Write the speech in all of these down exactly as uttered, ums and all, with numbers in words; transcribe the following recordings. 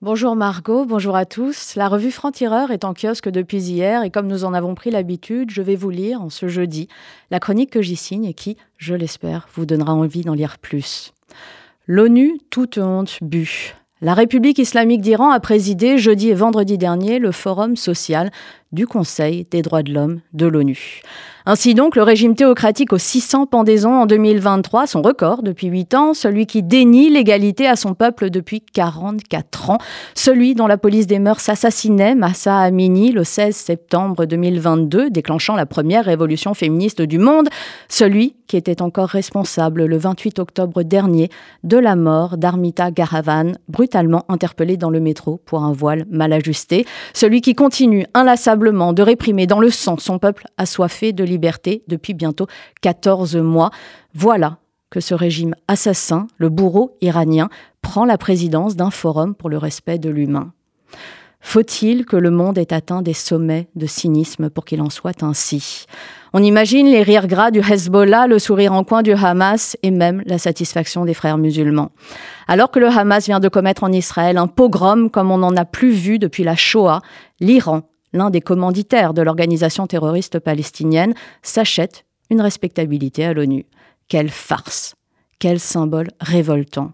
Bonjour Margot, bonjour à tous. La revue Franc-Tireur est en kiosque depuis hier et comme nous en avons pris l'habitude, je vais vous lire en ce jeudi la chronique que j'y signe et qui, je l'espère, vous donnera envie d'en lire plus. L'ONU, toute honte bue. La République islamique d'Iran a présidé jeudi et vendredi dernier le forum social du Conseil des droits de l'homme de l'ONU. Ainsi donc, le régime théocratique aux six cents pendaisons en deux mille vingt-trois, son record depuis huit ans, celui qui dénie l'égalité à son peuple depuis quarante-quatre ans, celui dont la police des mœurs assassinait Massa Amini le seize septembre deux mille vingt-deux, déclenchant la première révolution féministe du monde, celui qui était encore responsable le vingt-huit octobre dernier de la mort d'Armita Gharavan, brutalement interpellée dans le métro pour un voile mal ajusté, celui qui continue inlassablement de réprimer dans le sang son peuple assoiffé de liberté. liberté depuis bientôt quatorze mois. Voilà que ce régime assassin, le bourreau iranien, prend la présidence d'un forum pour le respect de l'humain. Faut-il que le monde ait atteint des sommets de cynisme pour qu'il en soit ainsi ? On imagine les rires gras du Hezbollah, le sourire en coin du Hamas et même la satisfaction des frères musulmans. Alors que le Hamas vient de commettre en Israël un pogrom comme on n'en a plus vu depuis la Shoah, l'Iran, l'un des commanditaires de l'organisation terroriste palestinienne, s'achète une respectabilité à l'ONU. Quelle farce! Quel symbole révoltant!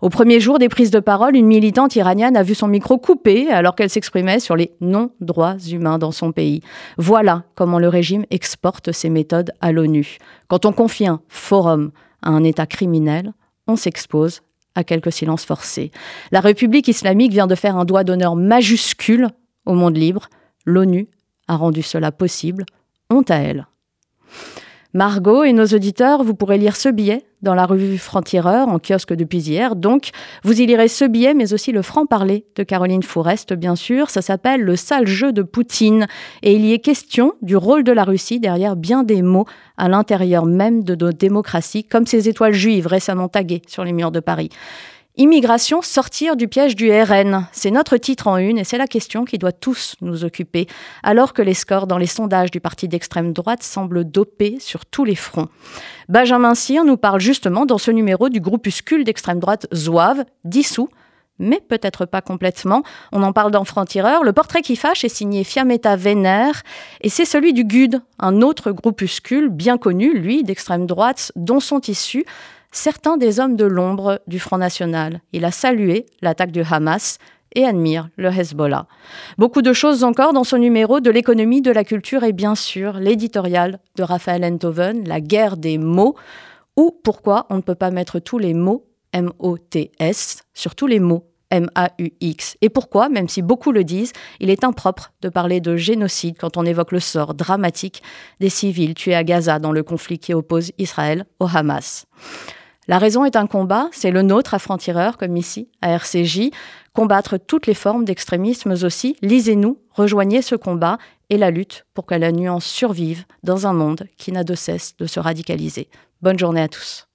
Au premier jour des prises de parole, une militante iranienne a vu son micro coupé alors qu'elle s'exprimait sur les non-droits humains dans son pays. Voilà comment le régime exporte ses méthodes à l'ONU. Quand on confie un forum à un État criminel, on s'expose à quelques silences forcés. La République islamique vient de faire un doigt d'honneur majuscule au monde libre. L'ONU a rendu cela possible. Honte à elle. Margot et nos auditeurs, vous pourrez lire ce billet dans la revue Franc-Tireur, en kiosque depuis hier. Donc, vous y lirez ce billet, mais aussi le franc-parler de Caroline Fourest, bien sûr. Ça s'appelle « Le sale jeu de Poutine ». Et il y est question du rôle de la Russie derrière bien des mots à l'intérieur même de nos démocraties, comme ces étoiles juives récemment taguées sur les murs de Paris. Immigration, sortir du piège du R N. C'est notre titre en une et c'est la question qui doit tous nous occuper, alors que les scores dans les sondages du parti d'extrême droite semblent dopés sur tous les fronts. Benjamin Cyr nous parle justement dans ce numéro du groupuscule d'extrême droite Zouave, dissous, mais peut-être pas complètement. On en parle dans Franc-Tireur. Le portrait qui fâche est signé Fiametta Venner et c'est celui du G U D, un autre groupuscule bien connu, lui, d'extrême droite, dont sont issus certains des hommes de l'ombre du Front national. Il a salué l'attaque du Hamas et admire le Hezbollah. Beaucoup de choses encore dans ce numéro de l'économie, de la culture et bien sûr l'éditorial de Raphaël Enthoven, la guerre des mots, ou pourquoi on ne peut pas mettre tous les mots M O T S sur tous les mots M A U X. Et pourquoi, même si beaucoup le disent, il est impropre de parler de génocide quand on évoque le sort dramatique des civils tués à Gaza dans le conflit qui oppose Israël au Hamas. La raison est un combat, c'est le nôtre à Franc-Tireur, comme ici, à R C J. Combattre toutes les formes d'extrémisme aussi. Lisez-nous, rejoignez ce combat et la lutte pour que la nuance survive dans un monde qui n'a de cesse de se radicaliser. Bonne journée à tous.